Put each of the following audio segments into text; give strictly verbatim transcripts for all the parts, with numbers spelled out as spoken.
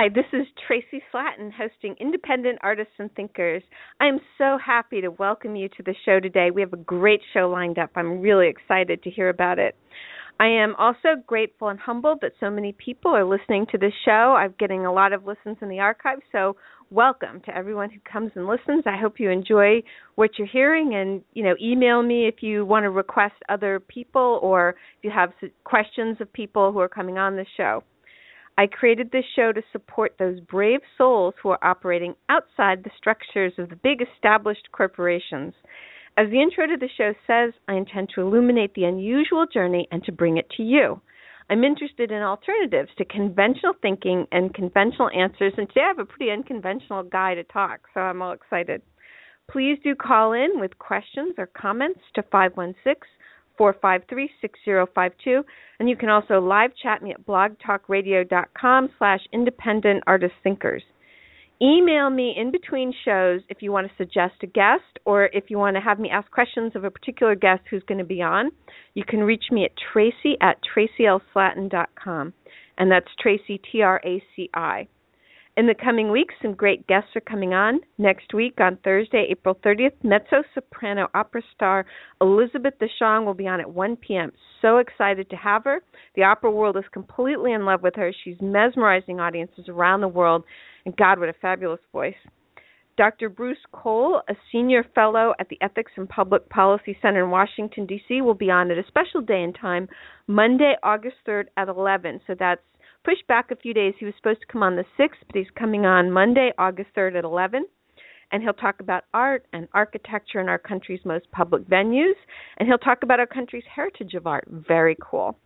Hi, this is Tracy Slatton, hosting Independent Artists and Thinkers. I am so happy to welcome you to the show today. We have a great show lined up. I'm really excited to hear about it. I am also grateful and humbled that so many people are listening to this show. I'm getting a lot of listens in the archive, so welcome to everyone who comes and listens. I hope you enjoy what you're hearing, and you know, email me if you want to request other people or if you have questions of people who are coming on this show. I created this show to support those brave souls who are operating outside the structures of the big established corporations. As the intro to the show says, I intend to illuminate the unusual journey and to bring it to you. I'm interested in alternatives to conventional thinking and conventional answers, and today I have a pretty unconventional guy to talk, so I'm all excited. Please do call in with questions or comments to five one six, four five three, six zero five two, and you can also live chat me at blogtalkradio.com slash independent artist thinkers. Email me in between shows if you want to suggest a guest or if you want to have me ask questions of a particular guest who's going to be on. You can reach me at tracy at tracylslatton.com, and that's Tracy, T R A C I. In the coming weeks, some great guests are coming on. Next week on Thursday, April thirtieth, mezzo-soprano opera star Elizabeth Deschamps will be on at one p.m. So excited to have her. The opera world is completely in love with her. She's mesmerizing audiences around the world. And God, what a fabulous voice. Doctor Bruce Cole, a senior fellow at the Ethics and Public Policy Center in Washington, D C, will be on at a special day and time, Monday, August third at eleven. So that's pushed back a few days. He was supposed to come on the sixth, but he's coming on Monday, August third at eleven, and he'll talk about art and architecture in our country's most public venues, and he'll talk about our country's heritage of art. Very cool.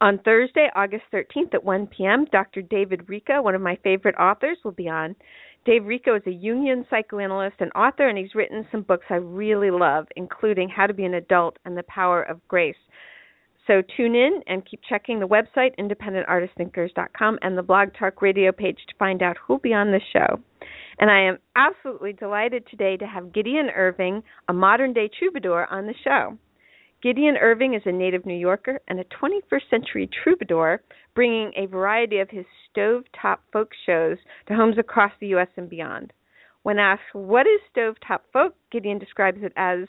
On Thursday, August thirteenth at one p.m., Doctor David Richo, one of my favorite authors, will be on. Dave Richo is a Jungian psychoanalyst and author, and he's written some books I really love, including How to Be an Adult and The Power of Grace. So tune in and keep checking the website, independent artist thinkers dot com, and the Blog Talk Radio page to find out who'll be on the show. And I am absolutely delighted today to have Gideon Irving, a modern-day troubadour, on the show. Gideon Irving is a native New Yorker and a twenty-first century troubadour, bringing a variety of his stovetop folk shows to homes across the U S and beyond. When asked, what is stovetop folk, Gideon describes it as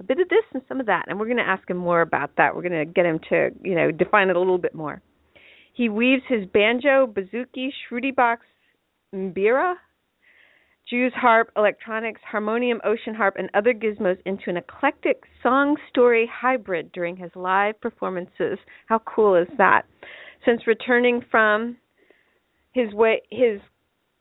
a bit of this and some of that, and we're going to ask him more about that. We're going to get him to, you know, define it a little bit more. He weaves his banjo, bouzouki, shruti box, mbira, Jew's harp, electronics, harmonium, ocean harp, and other gizmos into an eclectic song-story hybrid during his live performances. How cool is that? Since returning from his way, his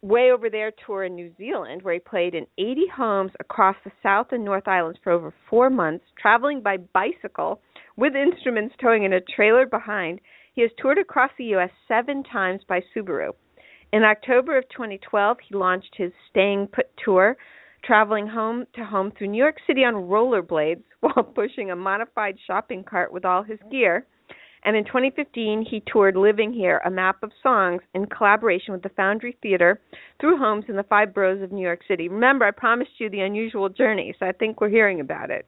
Way Over There tour in New Zealand, where he played in eighty homes across the South and North Islands for over four months, traveling by bicycle with instruments towing in a trailer behind. He has toured across the U S seven times by Subaru. In October of twenty twelve, he launched his Staying Put tour, traveling home to home through New York City on rollerblades while pushing a modified shopping cart with all his gear. And in twenty fifteen, he toured Living Here, a map of songs, in collaboration with the Foundry Theater through homes in the five boroughs of New York City. Remember, I promised you the unusual journey, so I think we're hearing about it.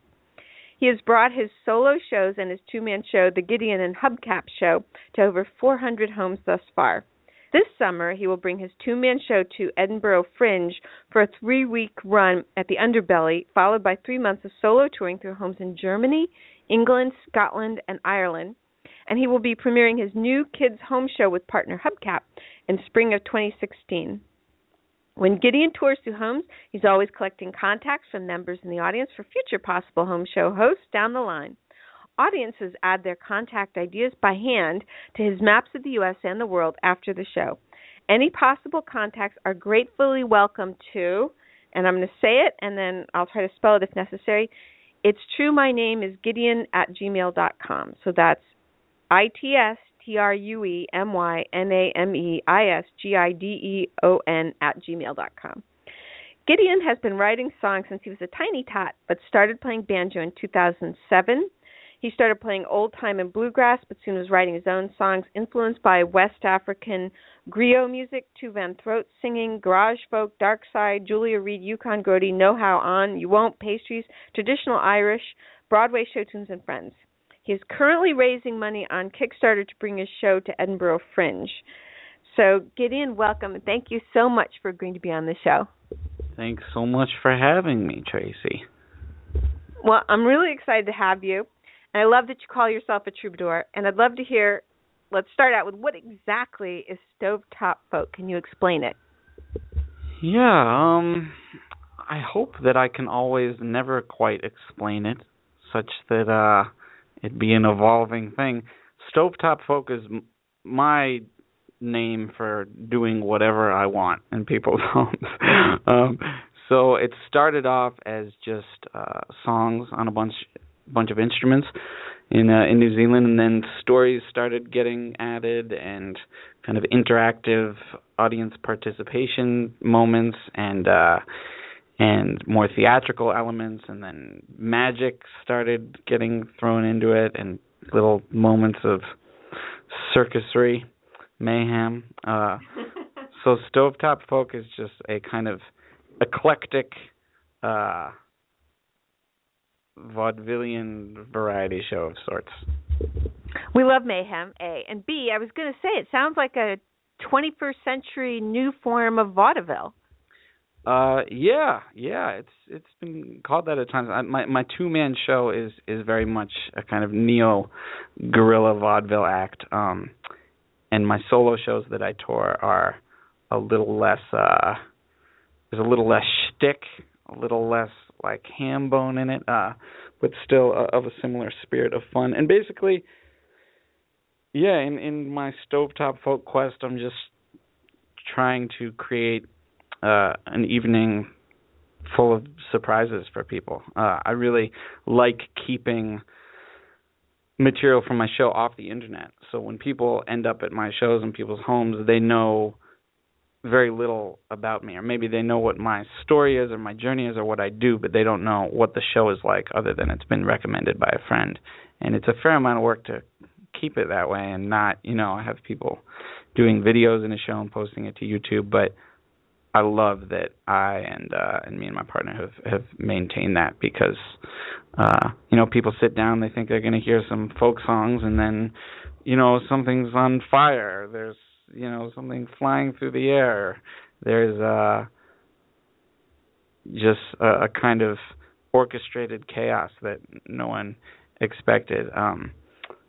He has brought his solo shows and his two-man show, The Gideon and Hubcap Show, to over four hundred homes thus far. This summer, he will bring his two-man show to Edinburgh Fringe for a three-week run at the Underbelly, followed by three months of solo touring through homes in Germany, England, Scotland, and Ireland. And he will be premiering his new kids' home show with partner Hubcap in spring of twenty sixteen. When Gideon tours through homes, he's always collecting contacts from members in the audience for future possible home show hosts down the line. Audiences add their contact ideas by hand to his maps of the U S and the world after the show. Any possible contacts are gratefully welcome to, and I'm going to say it, and then I'll try to spell it if necessary. It's true, my name is Gideon at gmail dot com. So that's I T S T R U E M Y N A M E I S G I D E O N at gmail dot com. Gideon has been writing songs since he was a tiny tot, but started playing banjo in two thousand seven. He started playing old-time and bluegrass, but soon was writing his own songs influenced by West African griot music, two Van Throat singing, Garage Folk, Dark Side, Julia Reed, Yukon Grody, Know How On, You Won't, Pastries, traditional Irish, Broadway show tunes, and friends. He is currently raising money on Kickstarter to bring his show to Edinburgh Fringe. So, Gideon, welcome, and thank you so much for agreeing to be on the show. Thanks so much for having me, Tracy. Well, I'm really excited to have you, and I love that you call yourself a troubadour, and I'd love to hear, let's start out with, what exactly is stovetop folk? Can you explain it? Yeah, um, I hope that I can always never quite explain it, such that, uh, it'd be an evolving thing. Stovetop folk is m- my name for doing whatever I want in people's homes. um, so it started off as just uh, songs on a bunch bunch of instruments in uh, in New Zealand, and then stories started getting added and kind of interactive audience participation moments and uh, and more theatrical elements, and then magic started getting thrown into it, and little moments of circusry, mayhem. Uh, so stovetop folk is just a kind of eclectic uh, vaudevillian variety show of sorts. We love mayhem, A. And B, I was going to say, it sounds like a twenty-first century new form of vaudeville. Uh yeah yeah it's it's been called that at times. I, my my two man show is is very much a kind of neo guerrilla vaudeville act, um, and my solo shows that I tour are a little less uh there's a little less shtick, a little less like ham bone in it, uh, but still a, of a similar spirit of fun. And basically, yeah, in in my stovetop folk quest, I'm just trying to create Uh, an evening full of surprises for people. Uh, I really like keeping material from my show off the internet. So when people end up at my shows in people's homes, they know very little about me, or maybe they know what my story is or my journey is or what I do, but they don't know what the show is like other than it's been recommended by a friend. And it's a fair amount of work to keep it that way and not, you know, I have people doing videos in a show and posting it to YouTube, but I love that I and uh, and me and my partner have, have maintained that because, uh, you know, people sit down, they think they're going to hear some folk songs, and then, you know, something's on fire. There's, you know, something flying through the air. There's uh, just a, a kind of orchestrated chaos that no one expected, um,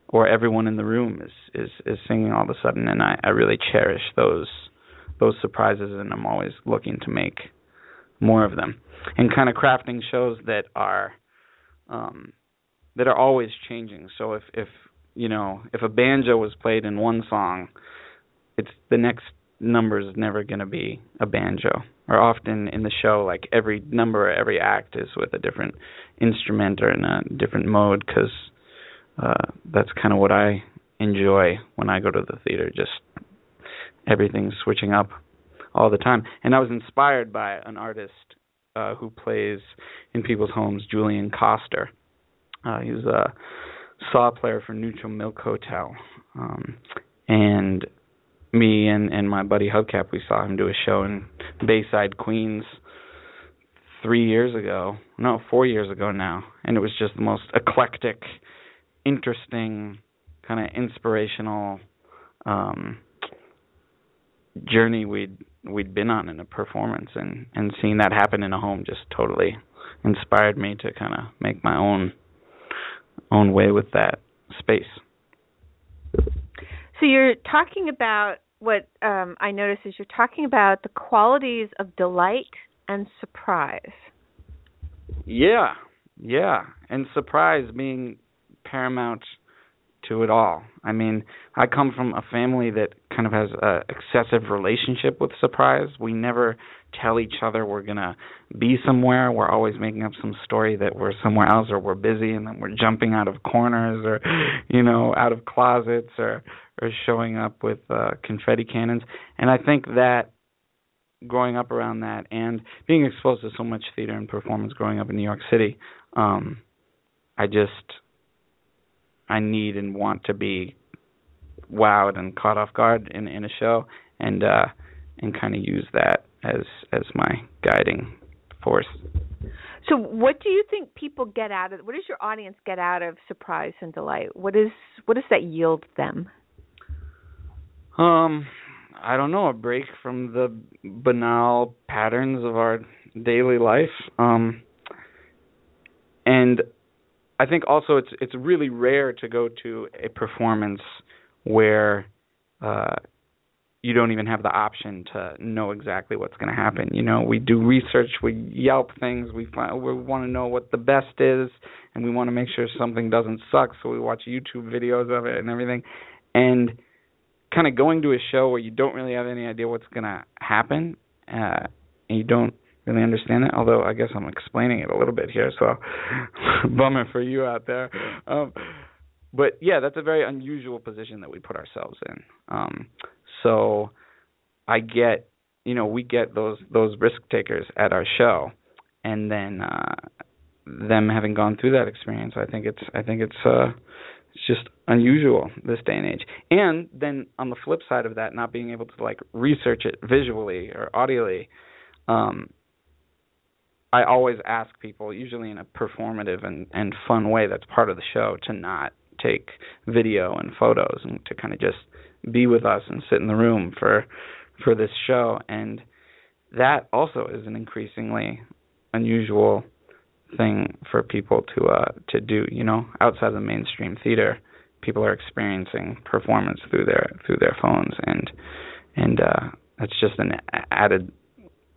or everyone in the room is, is, is singing all of a sudden, and I, I really cherish those those surprises, and I'm always looking to make more of them, and kind of crafting shows that are um, that are always changing. So if, if you know if a banjo was played in one song, it's the next number is never going to be a banjo. Or often in the show, like every number, or every act is with a different instrument or in a different mode, because uh, that's kind of what I enjoy when I go to the theater. Just everything's switching up all the time. And I was inspired by an artist uh, who plays in people's homes, Julian Coster. Uh, he's a saw player for Neutral Milk Hotel. Um, and me and, and my buddy Hubcap, we saw him do a show in Bayside, Queens three years ago. No, four years ago now. And it was just the most eclectic, interesting, kind of inspirational um, journey we'd we'd been on in a performance. And, and seeing that happen in a home just totally inspired me to kind of make my own own way with that space. So you're talking about what um, I notice is you're talking about the qualities of delight and surprise. Yeah, yeah, and surprise being paramount to it all. I mean, I come from a family that kind of has an excessive relationship with surprise. We never tell each other we're going to be somewhere. We're always making up some story that we're somewhere else or we're busy and then we're jumping out of corners or, you know, out of closets or, or showing up with uh, confetti cannons. And I think that growing up around that and being exposed to so much theater and performance growing up in New York City, um, I just... I need and want to be wowed and caught off guard in, in a show, and uh, and kind of use that as as my guiding force. So, what do you think people get out of? What does your audience get out of surprise and delight? What is what does that yield them? Um, I don't know. A break from the banal patterns of our daily life, um, and. I think also it's it's really rare to go to a performance where uh, you don't even have the option to know exactly what's going to happen. You know, we do research, we Yelp things, we find, we want to know what the best is, and we want to make sure something doesn't suck, so we watch YouTube videos of it and everything. And kind of going to a show where you don't really have any idea what's going to happen, uh, and you don't really understand it, although I guess I'm explaining it a little bit here, so bummer for you out there. Um, but, yeah, that's a very unusual position that we put ourselves in. Um, so I get, you know, we get those those risk takers at our show, and then uh, them having gone through that experience, I think it's I think it's uh, it's just unusual this day and age. And then on the flip side of that, not being able to, like, research it visually or audioly, um, I always ask people, usually in a performative and, and fun way that's part of the show, to not take video and photos and to kind of just be with us and sit in the room for for this show. And that also is an increasingly unusual thing for people to uh, to do. You know, outside of the mainstream theater, people are experiencing performance through their through their phones, and and uh, that's just an added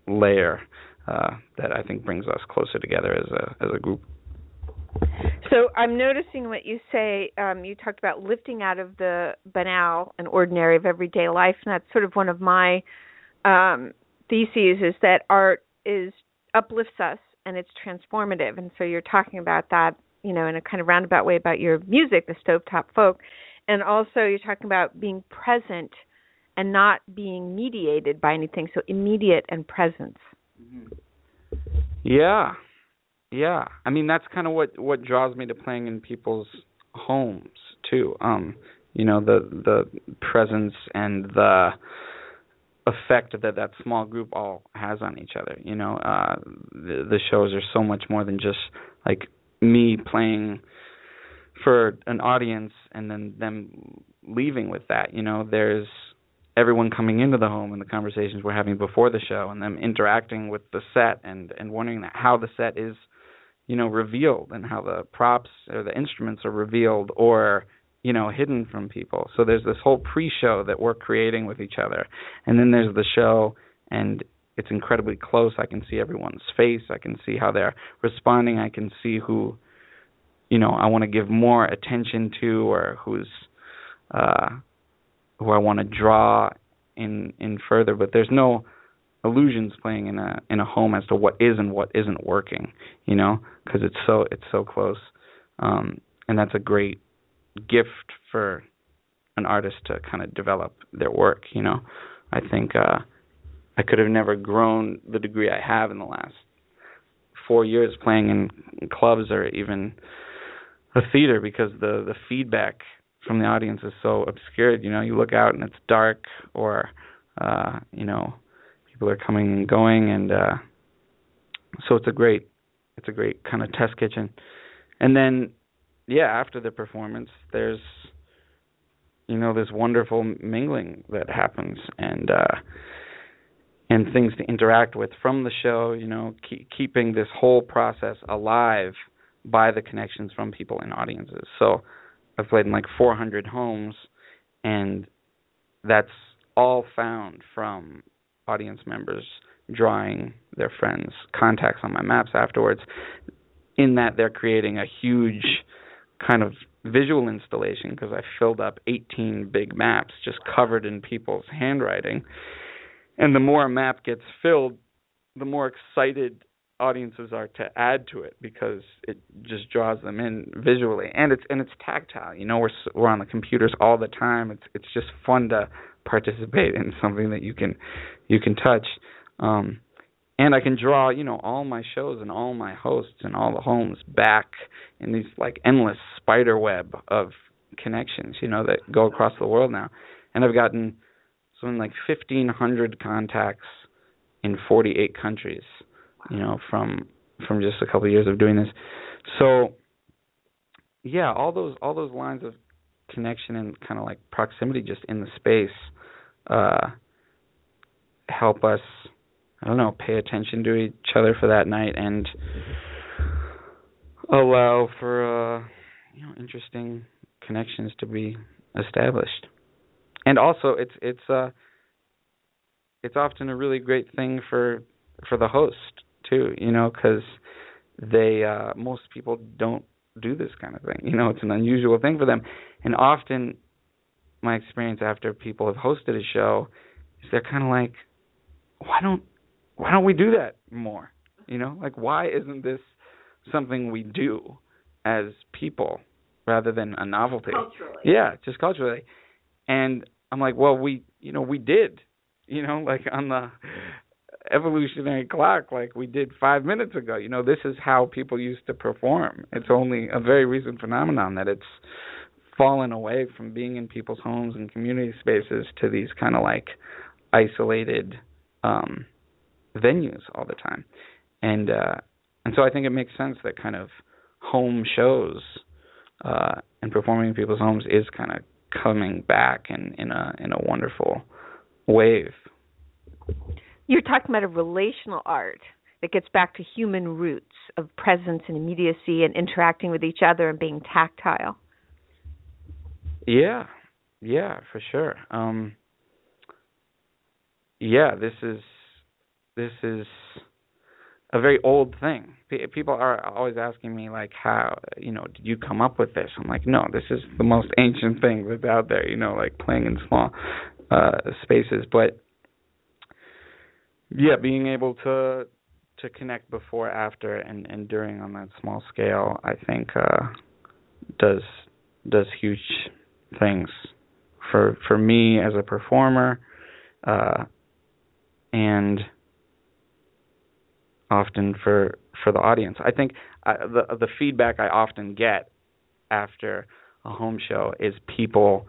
layer. Uh, that I think brings us closer together as a as a group. So I'm noticing what you say. Um, you talked about lifting out of the banal and ordinary of everyday life, and that's sort of one of my um, theses, is that art is uplifts us and it's transformative. And so you're talking about that, you know, in a kind of roundabout way about your music, the Stovetop Folk, and also you're talking about being present and not being mediated by anything. So immediate and presence. Yeah, yeah. I mean, that's kind of what, what draws me to playing in people's homes too. Um, you know, the the presence and the effect that that small group all has on each other. You know, uh, the, the shows are so much more than just like me playing for an audience and then them leaving with that. You know, there's everyone coming into the home and the conversations we're having before the show and them interacting with the set and, and wondering that how the set is, you know, revealed and how the props or the instruments are revealed or, you know, hidden from people. So there's this whole pre-show that we're creating with each other. And then there's the show and it's incredibly close. I can see everyone's face. I can see how they're responding. I can see who, you know, I want to give more attention to or who's, uh, who I want to draw in in further, but there's no illusions playing in a in a home as to what is and what isn't working, you know, because it's so it's so close, um, and that's a great gift for an artist to kind of develop their work, you know. I think uh, I could have never grown the degree I have in the last four years playing in clubs or even the theater because the, the feedback from the audience is so obscured. You know, you look out and it's dark, or uh, you know, people are coming and going, and uh, so it's a great, it's a great kind of test kitchen. And then, yeah, after the performance, there's, you know, this wonderful mingling that happens, and uh, and things to interact with from the show. You know, keep, keeping this whole process alive by the connections from people in audiences. So I've played in like four hundred homes, and that's all found from audience members drawing their friends' contacts on my maps afterwards, in that they're creating a huge kind of visual installation, because I filled up eighteen big maps just covered in people's handwriting. And the more a map gets filled, the more excited audiences are to add to it, because it just draws them in visually, and it's and it's tactile. You know, we're we're on the computers all the time. It's it's just fun to participate in something that you can you can touch, um, and I can draw, you know, all my shows and all my hosts and all the homes back in these like endless spider web of connections, you know, that go across the world now, and I've gotten something like fifteen hundred contacts in forty-eight countries. You know, from from just a couple of years of doing this. So, yeah, all those all those lines of connection and kind of like proximity just in the space uh, help us, I don't know, pay attention to each other for that night and allow for uh, you know, interesting connections to be established. And also, it's it's uh, it's often a really great thing for for the host too, you know, because they, uh, most people don't do this kind of thing. You know, it's an unusual thing for them. And often my experience after people have hosted a show is they're kind of like, why don't, why don't we do that more? You know, like, why isn't this something we do as people rather than a novelty? Culturally. Yeah, just culturally. And I'm like, well, we, you know, we did, you know, like on the evolutionary clock, like we did five minutes ago. You know, this is how people used to perform. It's only a very recent phenomenon that it's fallen away from being in people's homes and community spaces to these kind of like isolated um, venues all the time. And uh, and so I think it makes sense that kind of home shows uh, and performing in people's homes is kind of coming back in, in a in a wonderful wave. You're talking about a relational art that gets back to human roots of presence and immediacy and interacting with each other and being tactile. Yeah, yeah, for sure. Um, yeah, this is this is a very old thing. P- people are always asking me, like, how, you know, did you come up with this? I'm like, no, this is the most ancient thing that's out there, you know, like playing in small uh, spaces. But yeah, being able to to connect before, after, and, and during on that small scale, I think uh, does does huge things for for me as a performer, uh, and often for for the audience. I think I, the the feedback I often get after a home show is people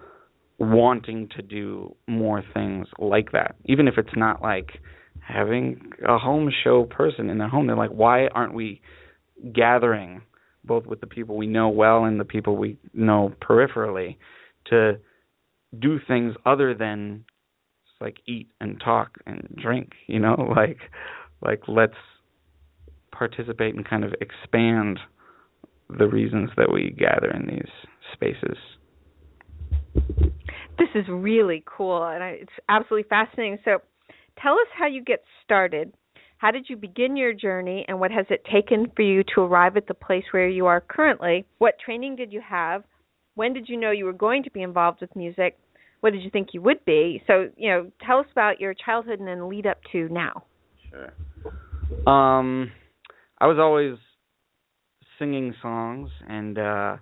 wanting to do more things like that, even if it's not like having a home show person in their home. They're like, why aren't we gathering both with the people we know well and the people we know peripherally to do things other than just like eat and talk and drink, you know, like, like let's participate and kind of expand the reasons that we gather in these spaces. This is really cool, and I, it's absolutely fascinating. So tell us how you get started. How did you begin your journey, and what has it taken for you to arrive at the place where you are currently? What training did you have? When did you know you were going to be involved with music? What did you think you would be? So, you know, tell us about your childhood and then lead up to now. Sure. Um, I was always singing songs and uh,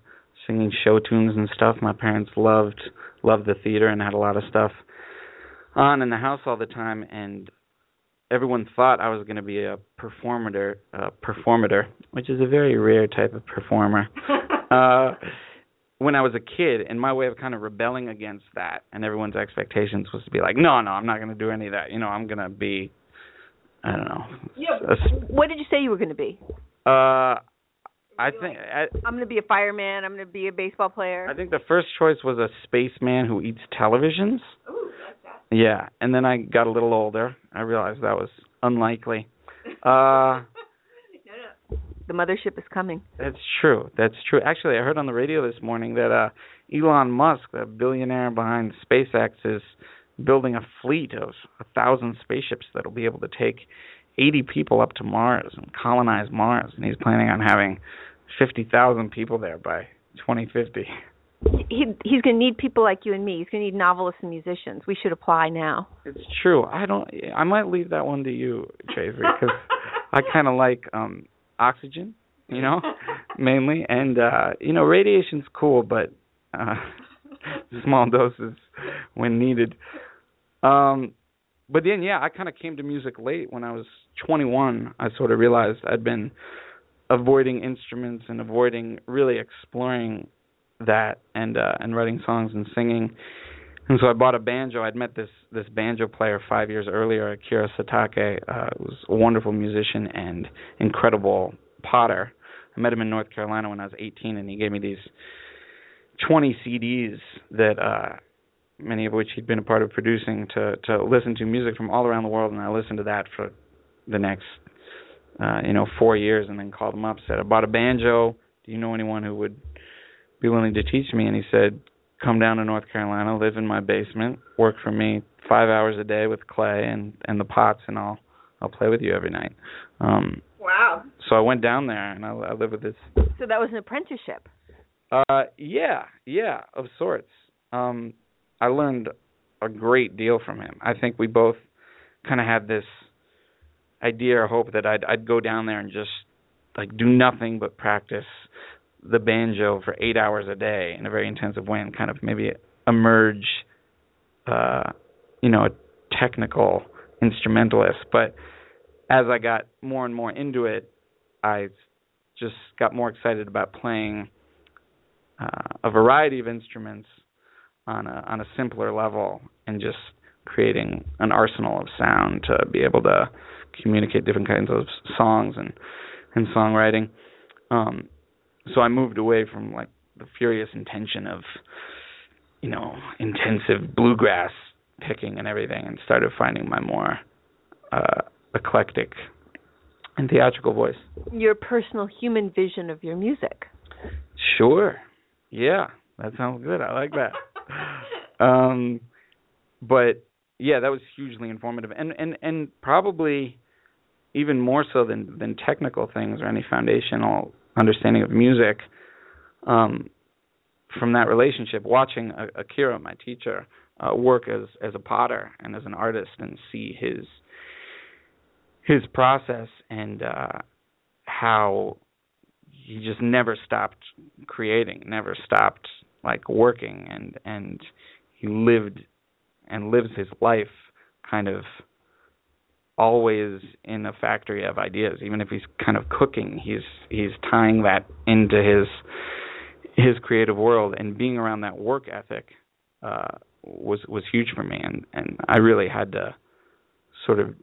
singing show tunes and stuff. My parents loved loved the theater and had a lot of stuff on in the house all the time, and everyone thought I was going to be a performator, a performator, which is a very rare type of performer. uh, when I was a kid, and my way of kind of rebelling against that and everyone's expectations was to be like, no, no, I'm not going to do any of that. You know, I'm going to be, I don't know. Yeah. What did you say you were going to be? Uh, I think like, I, I'm going to be a fireman. I'm going to be a baseball player. I think the first choice was a spaceman who eats televisions. Ooh, that's that. Yeah, and then I got a little older. I realized that was unlikely. Uh, the mothership is coming. That's true. That's true. Actually, I heard on the radio this morning that uh, Elon Musk, the billionaire behind SpaceX, is building a fleet of a thousand spaceships that will be able to take eighty people up to Mars and colonize Mars. And he's planning on having fifty thousand people there by twenty fifty. He, he's going to need people like you and me. He's going to need novelists and musicians. We should apply now. It's true. I don't. I might leave that one to you, Tracy, because I kind of like um, oxygen, you know, mainly. And, uh, you know, radiation's cool, but uh, small doses when needed. Um, but then, yeah, I kind of came to music late. When I was twenty-one, I sort of realized I'd been avoiding instruments and avoiding really exploring that and uh, and writing songs and singing. And so I bought a banjo. I'd met this this banjo player five years earlier, Akira Satake, uh, who was a wonderful musician and incredible potter. I met him in North Carolina when I was eighteen, and he gave me these twenty C Ds that uh, many of which he'd been a part of producing to, to listen to music from all around the world. And I listened to that for the next uh, you know four years, and then called him up, said, I bought a banjo. Do you know anyone who would be willing to teach me? And he said, come down to North Carolina, live in my basement, work for me five hours a day with clay and, and the pots, and I'll I'll play with you every night. Um, wow. So I went down there, and I, I lived with this. So that was an apprenticeship. Uh, yeah, yeah, of sorts. Um, I learned a great deal from him. I think we both kind of had this idea or hope that I'd I'd go down there and just like do nothing but practice the banjo for eight hours a day in a very intensive way, and kind of maybe emerge, uh, you know, a technical instrumentalist. But as I got more and more into it, I just got more excited about playing uh, a variety of instruments on a, on a simpler level, and just creating an arsenal of sound to be able to communicate different kinds of songs and, and songwriting. Um, So I moved away from like the furious intention of, you know, intensive bluegrass picking and everything, and started finding my more uh, eclectic and theatrical voice. Your personal human vision of your music. Sure. Yeah, that sounds good. I like that. um, but yeah, that was hugely informative, and and, and probably even more so than, than technical things or any foundational understanding of music, um, from that relationship, watching Akira, my teacher, uh, work as, as a potter and as an artist, and see his his process, and uh, how he just never stopped creating, never stopped like working, and and he lived and lives his life kind of always in a factory of ideas. Even if he's kind of cooking, he's he's tying that into his his creative world, and being around that work ethic uh, was was huge for me, and, and I really had to sort of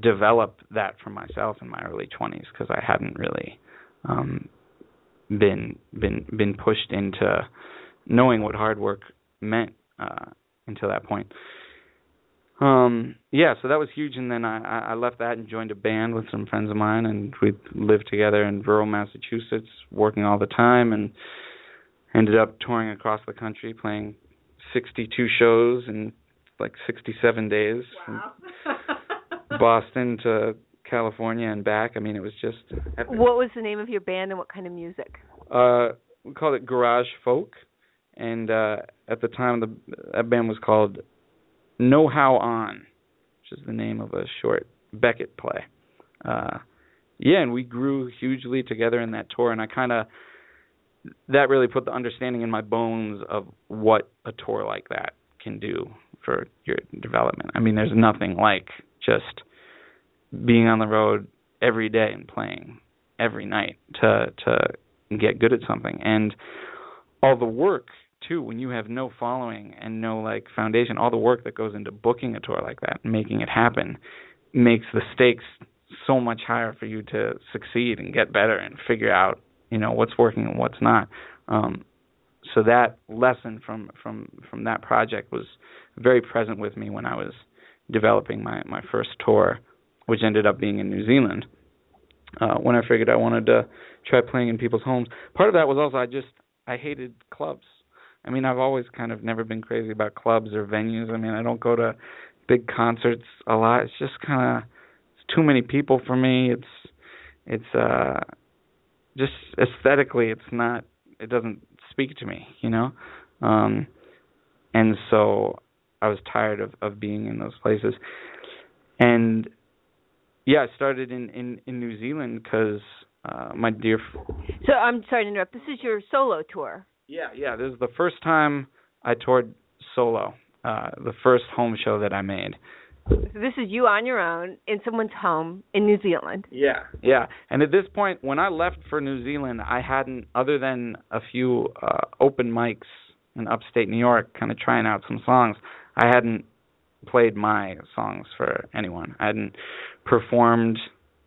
develop that for myself in my early twenties, because I hadn't really um, been been been pushed into knowing what hard work meant uh, until that point. Um, yeah, so that was huge, and then I, I left that and joined a band with some friends of mine, and we lived together in rural Massachusetts, working all the time, and ended up touring across the country, playing sixty-two shows in like sixty-seven days. Wow. From Boston to California and back. I mean, it was just epic. What was the name of your band, and what kind of music? Uh, we called it Garage Folk, and uh, at the time, the that band was called Know How On, which is the name of a short Beckett play. Uh, yeah, and we grew hugely together in that tour, and I kind of, that really put the understanding in my bones of what a tour like that can do for your development. I mean, there's nothing like just being on the road every day and playing every night to to and get good at something. And all the work, too, when you have no following and no, like, foundation, all the work that goes into booking a tour like that, making it happen, makes the stakes so much higher for you to succeed and get better and figure out, you know, what's working and what's not. Um, so that lesson from, from, from that project was very present with me when I was developing my, my first tour, which ended up being in New Zealand, uh, when I figured I wanted to try playing in people's homes. Part of that was also I just, I hated clubs. I mean, I've always kind of never been crazy about clubs or venues. I mean, I don't go to big concerts a lot. It's just kind of, it's too many people for me. It's, it's, uh, just aesthetically, it's not, it doesn't speak to me, you know? Um, and so I was tired of, of being in those places. And yeah, I started in, in, in New Zealand because uh, my dear... F- so I'm sorry to interrupt. This is your solo tour. Yeah, yeah. This is the first time I toured solo, uh, the first home show that I made. So this is you on your own in someone's home in New Zealand. Yeah, yeah. And at this point, when I left for New Zealand, I hadn't, other than a few uh, open mics in upstate New York, kind of trying out some songs, I hadn't played my songs for anyone. I hadn't performed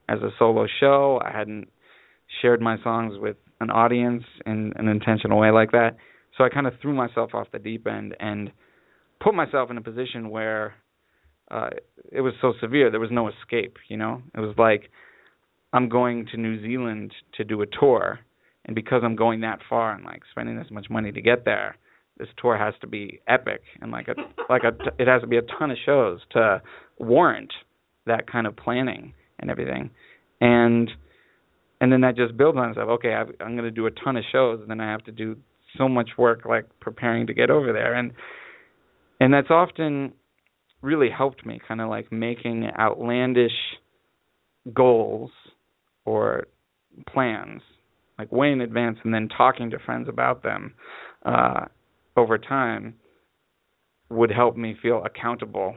as a solo show. I hadn't shared my songs with an audience in an intentional way like that. So I kind of threw myself off the deep end and put myself in a position where... Uh, it was so severe, there was no escape, you know? It was like, I'm going to New Zealand to do a tour, and because I'm going that far and, like, spending this much money to get there, this tour has to be epic, and, like, a, like a, it has to be a ton of shows to warrant that kind of planning and everything. And and then that just builds on itself. Okay, I've, I'm going to do a ton of shows, and then I have to do so much work, like, preparing to get over there. And and that's often... really helped me, kind of like making outlandish goals or plans, like way in advance, and then talking to friends about them uh, over time would help me feel accountable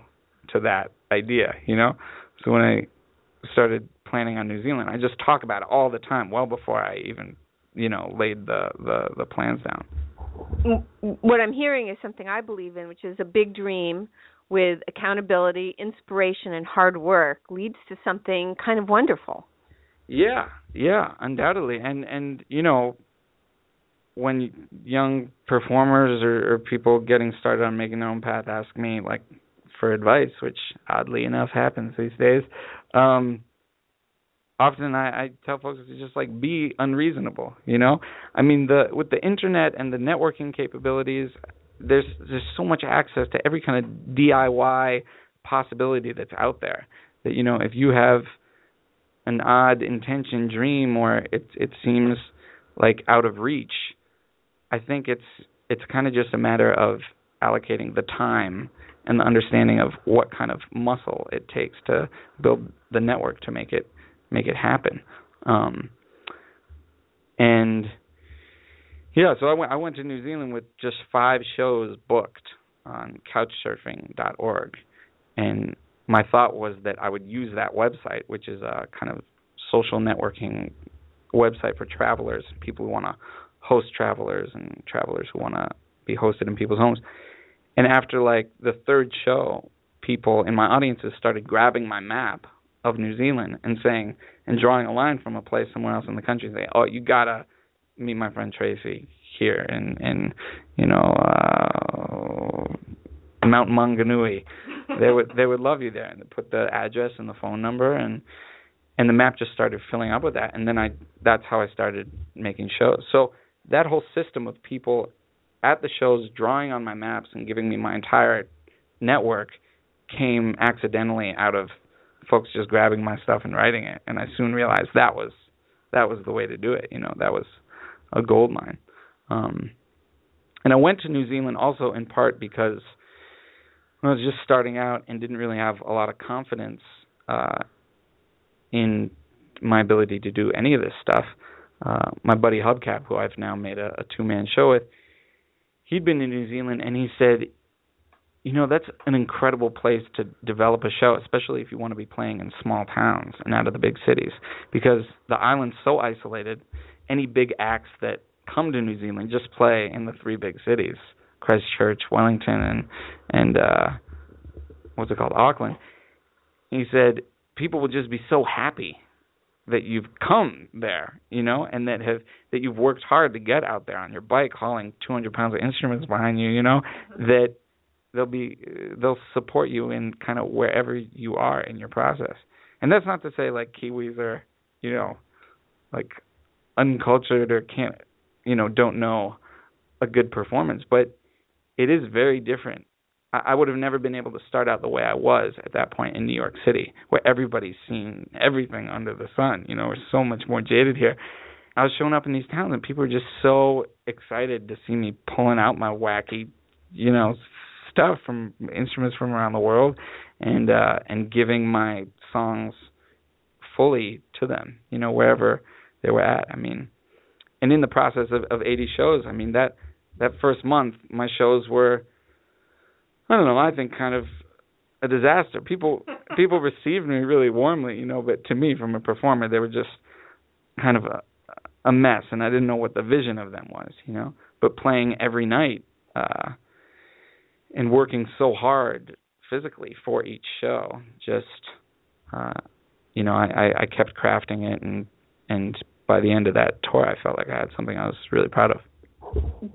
to that idea, you know? So when I started planning on New Zealand, I just talk about it all the time, well before I even, you know, laid the, the, the plans down. What I'm hearing is something I believe in, which is a big dream with accountability, inspiration, and hard work leads to something kind of wonderful. Yeah, yeah, undoubtedly. And, and you know, when young performers or, or people getting started on making their own path ask me, like, for advice, which oddly enough happens these days, um, often I, I tell folks to just, like, be unreasonable, you know? I mean, the with the Internet and the networking capabilities, There's there's so much access to every kind of D I Y possibility that's out there that, you know, if you have an odd intention dream or it it seems like out of reach, I think it's it's kind of just a matter of allocating the time and the understanding of what kind of muscle it takes to build the network to make it make it happen. Um, and Yeah, so I went, I went to New Zealand with just five shows booked on couchsurfing dot org. And my thought was that I would use that website, which is a kind of social networking website for travelers, people who want to host travelers and travelers who want to be hosted in people's homes. And after, like, the third show, people in my audiences started grabbing my map of New Zealand and saying, and drawing a line from a place somewhere else in the country and saying, oh, you got to meet my friend Tracy here in, in you know, uh, Mount Maunganui. They would they would love you there. And put the address and the phone number, and and the map just started filling up with that. And then I that's how I started making shows. So that whole system of people at the shows drawing on my maps and giving me my entire network came accidentally out of folks just grabbing my stuff and writing it. And I soon realized that was that was the way to do it. You know, that was a gold mine. Um, and I went to New Zealand also in part because when I was just starting out and didn't really have a lot of confidence uh, in my ability to do any of this stuff. Uh, my buddy Hubcap, who I've now made a, a two-man show with, he'd been to New Zealand and he said, you know, that's an incredible place to develop a show, especially if you want to be playing in small towns and out of the big cities, because the island's so isolated any big acts that come to New Zealand just play in the three big cities, Christchurch, Wellington, and, and uh, what's it called, Auckland. And he said, people will just be so happy that you've come there, you know, and that have that you've worked hard to get out there on your bike hauling two hundred pounds of instruments behind you, you know, that they'll be they'll support you in kind of wherever you are in your process. And that's not to say like Kiwis are, you know, like uncultured or can't, you know, don't know a good performance, but it is very different. I would have never been able to start out the way I was at that point in New York City, where everybody's seen everything under the sun. You know, we're so much more jaded here. I was showing up in these towns, and people were just so excited to see me pulling out my wacky, you know, stuff from instruments from around the world, and uh, and giving my songs fully to them, you know, wherever they were at. I mean, and in the process of, of eighty shows, I mean, that that first month, my shows were, I don't know, I think kind of a disaster. People people received me really warmly, you know, but to me, from a performer, they were just kind of a, a mess, and I didn't know what the vision of them was, you know. But playing every night uh, and working so hard physically for each show, just, uh, you know, I, I kept crafting it, and and by the end of that tour, I felt like I had something I was really proud of.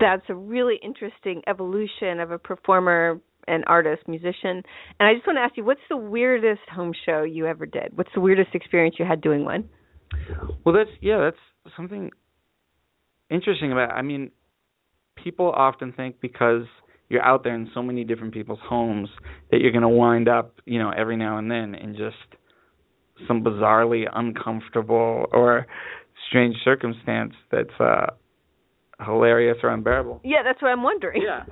That's a really interesting evolution of a performer, an artist, musician. And I just want to ask you, what's the weirdest home show you ever did? What's the weirdest experience you had doing one? Well, that's, yeah, that's something interesting about it. I mean, people often think because you're out there in so many different people's homes that you're going to wind up, you know, every now and then in just some bizarrely uncomfortable or strange circumstance that's uh, hilarious or unbearable. Yeah, that's what I'm wondering. Yeah.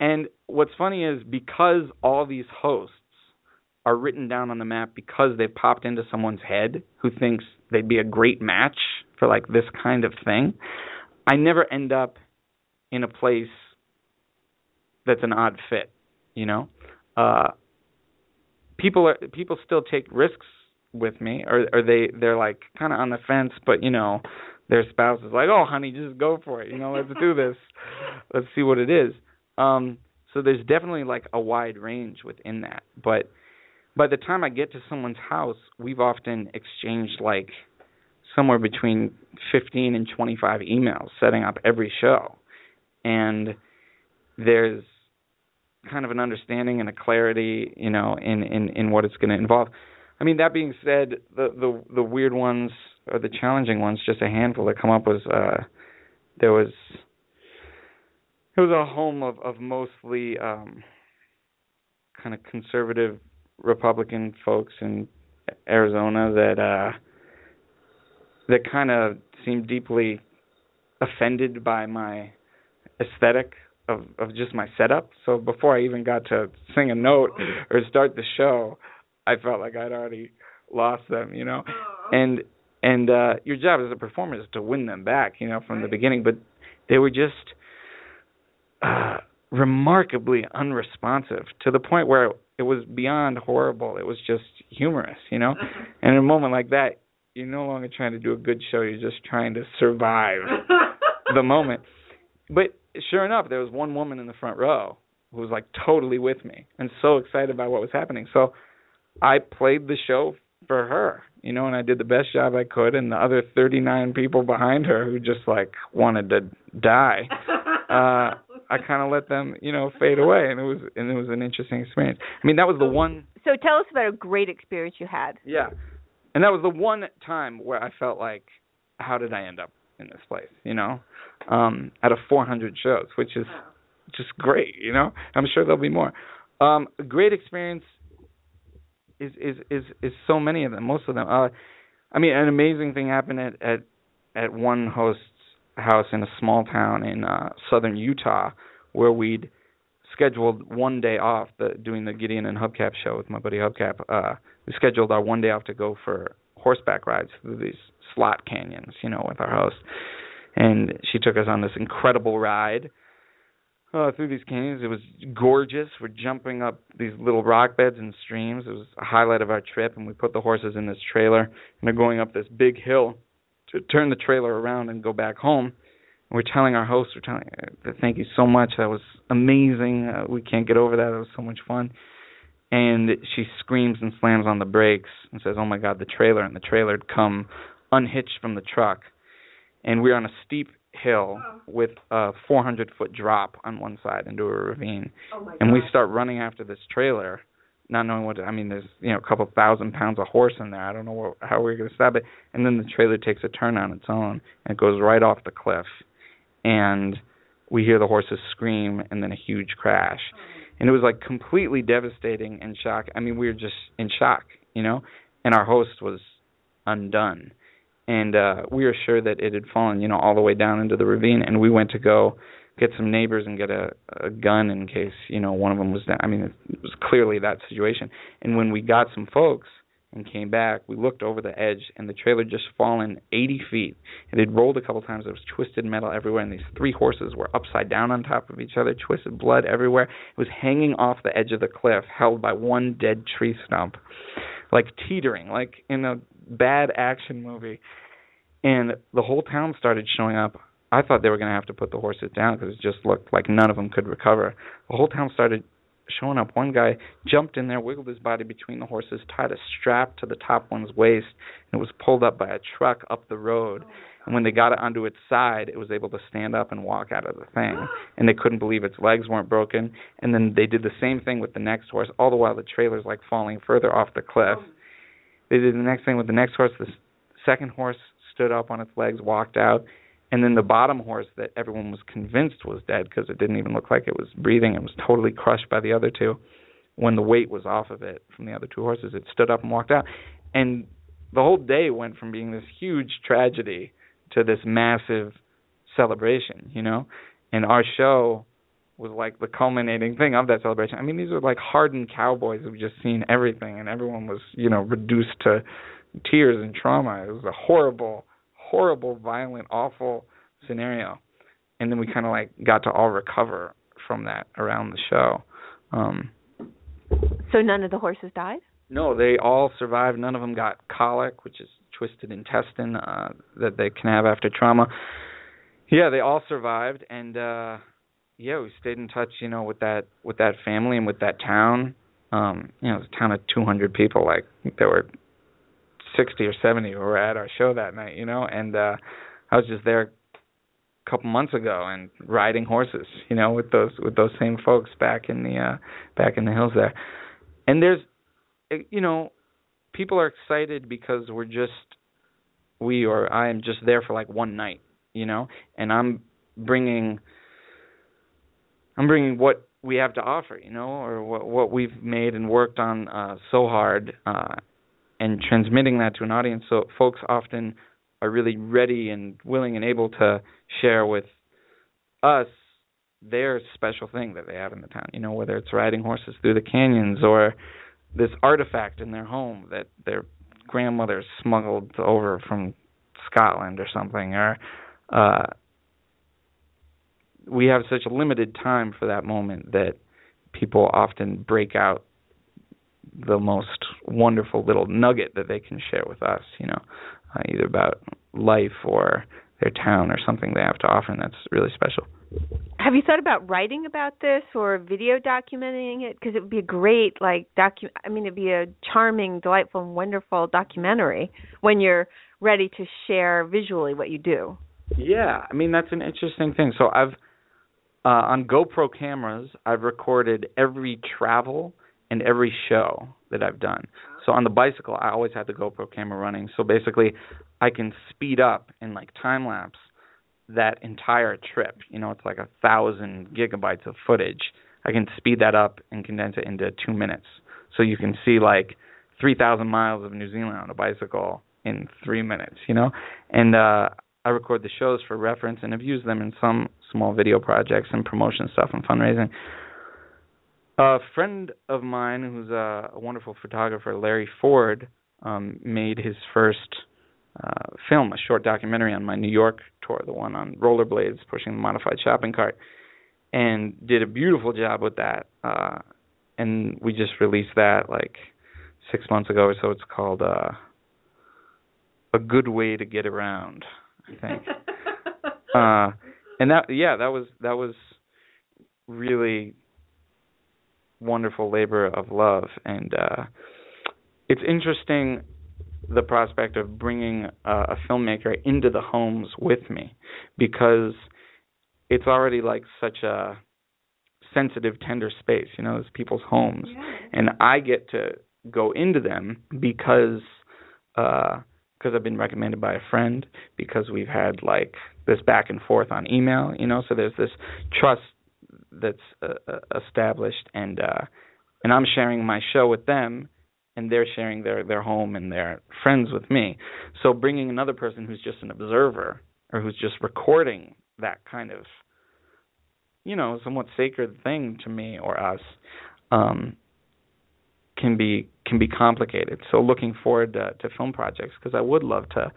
And what's funny is because all these hosts are written down on the map because they popped into someone's head who thinks they'd be a great match for like this kind of thing, I never end up in a place that's an odd fit, you know? Uh, people are people still take risks with me, or, or they, they're like kind of on the fence, but, you know, their spouse is like, oh, honey, just go for it. You know, let's do this. Let's see what it is. Um, so there's definitely like a wide range within that. But by the time I get to someone's house, we've often exchanged like somewhere between fifteen and twenty-five emails setting up every show. And there's kind of an understanding and a clarity, you know, in, in, in what it's going to involve. I mean, that being said, the, the, the weird ones or the challenging ones, just a handful that come up was, uh, there was, it was a home of, of mostly um, kind of conservative Republican folks in Arizona that uh, that kind of seemed deeply offended by my aesthetic of, of just my setup. So before I even got to sing a note or start the show, I felt like I'd already lost them, you know. And and uh, your job as a performer is to win them back, you know, from right. the beginning. But they were just Uh, remarkably unresponsive to the point where it was beyond horrible. It was just humorous, you know? And in a moment like that, you're no longer trying to do a good show. You're just trying to survive the moment. But sure enough, there was one woman in the front row who was like totally with me and so excited by what was happening. So I played the show for her, you know, and I did the best job I could. And the other thirty-nine people behind her who just like wanted to die, uh, I kind of let them, you know, fade away, and it was and it was an interesting experience. I mean, that was the one. So tell us about a great experience you had. Yeah, and that was the one time where I felt like, how did I end up in this place? You know, um, out of four hundred shows, which is just great. You know, I'm sure there'll be more. Um, a great experience is is is is so many of them, most of them. Uh, I mean, an amazing thing happened at at, at one host. House in a small town in uh, southern Utah, where we'd scheduled one day off the, doing the Gideon and Hubcap show with my buddy Hubcap. Uh, we scheduled our one day off to go for horseback rides through these slot canyons, you know, with our host. And she took us on this incredible ride uh, through these canyons. It was gorgeous. We're jumping up these little rock beds and streams. It was a highlight of our trip, and we put the horses in this trailer, and they're going up this big hill to turn the trailer around and go back home. And we're telling our host, we're telling, thank you so much. That was amazing. Uh, we can't get over that. It was so much fun. And she screams and slams on the brakes and says, oh, my God, the trailer. And the trailer had come unhitched from the truck. And we're on a steep hill with a four hundred foot drop on one side into a ravine. Oh my and we start running after this trailer, not knowing what to, I mean, there's, you know, a couple thousand pounds of horse in there. I don't know what, how we're going to stop it. And then the trailer takes a turn on its own and it goes right off the cliff. And we hear the horses scream and then a huge crash. And it was like completely devastating and shock. I mean, we were just in shock, you know, and our host was undone. And uh, we were sure that it had fallen, you know, all the way down into the ravine. And we went to go get some neighbors and get a, a gun in case, you know, one of them was down. I mean, it was clearly that situation. And when we got some folks and came back, we looked over the edge, and the trailer just fallen eighty feet. It had rolled a couple times. There was twisted metal everywhere, and these three horses were upside down on top of each other, twisted blood everywhere. It was hanging off the edge of the cliff, held by one dead tree stump, like teetering, like in a bad action movie. And the whole town started showing up. I thought they were going to have to put the horses down because it just looked like none of them could recover. The whole town started showing up. One guy jumped in there, wiggled his body between the horses, tied a strap to the top one's waist, and it was pulled up by a truck up the road. And when they got it onto its side, it was able to stand up and walk out of the thing. And they couldn't believe its legs weren't broken. And then they did the same thing with the next horse, all the while the trailer's like falling further off the cliff. They did the next thing with the next horse. The second horse stood up on its legs, walked out. And then the bottom horse that everyone was convinced was dead because it didn't even look like it was breathing. It was totally crushed by the other two. When the weight was off of it from the other two horses, it stood up and walked out. And the whole day went from being this huge tragedy to this massive celebration, you know. And our show was like the culminating thing of that celebration. I mean, these were like hardened cowboys who've just seen everything, and everyone was, you know, reduced to tears and trauma. It was a horrible... horrible, violent, awful scenario. And then we kind of like got to all recover from that around the show. Um, so none of the horses died? No, they all survived. None of them got colic, which is twisted intestine uh, that they can have after trauma. Yeah, they all survived. And uh, yeah, we stayed in touch, you know, with that with that family and with that town. Um, you know, it was a town of two hundred people. Like, there were sixty or seventy who were at our show that night, you know, and uh, I was just there a couple months ago and riding horses, you know, with those with those same folks back in the uh, back in the hills there. And there's, you know, people are excited because we're just we or I am just there for like one night, you know, and I'm bringing I'm bringing what we have to offer, you know, or what what we've made and worked on uh, so hard. Uh, And transmitting that to an audience, so folks often are really ready and willing and able to share with us their special thing that they have in the town. You know, whether it's riding horses through the canyons or this artifact in their home that their grandmother smuggled over from Scotland or something. Or uh, we have such a limited time for that moment that people often break out the most wonderful little nugget that they can share with us, you know, uh, either about life or their town or something they have to offer, and that's really special. Have you thought about writing about this or video documenting it? Because it would be a great, like, docu- I mean, it would be a charming, delightful, and wonderful documentary when you're ready to share visually what you do. Yeah, I mean, that's an interesting thing. So I've, uh, on GoPro cameras, I've recorded every travel and every show that I've done. So on the bicycle, I always had the GoPro camera running. So basically, I can speed up and like time lapse that entire trip. You know, it's like a thousand gigabytes of footage. I can speed that up and condense it into two minutes. So you can see like three thousand miles of New Zealand on a bicycle in three minutes, you know? And uh, I record the shows for reference and have used them in some small video projects and promotion stuff and fundraising. A friend of mine who's a, a wonderful photographer, Larry Ford, um, made his first uh, film, a short documentary on my New York tour, the one on rollerblades pushing the modified shopping cart, and did a beautiful job with that. Uh, and we just released that like six months ago or so. It's called uh, a good way to get around, I think. uh, and that, yeah, that was that was really wonderful labor of love, and uh, it's interesting the prospect of bringing a, a filmmaker into the homes with me, because it's already like such a sensitive, tender space, you know, it's people's homes, yeah. And I get to go into them because uh, because I've been recommended by a friend, because we've had like this back and forth on email, you know, so there's this trust that's uh, established, and uh, and I'm sharing my show with them, and they're sharing their, their home and their friends with me. So bringing another person who's just an observer, or who's just recording that kind of, you know, somewhat sacred thing to me or us, um, can be can be complicated. So looking forward to, to film projects, because I would love to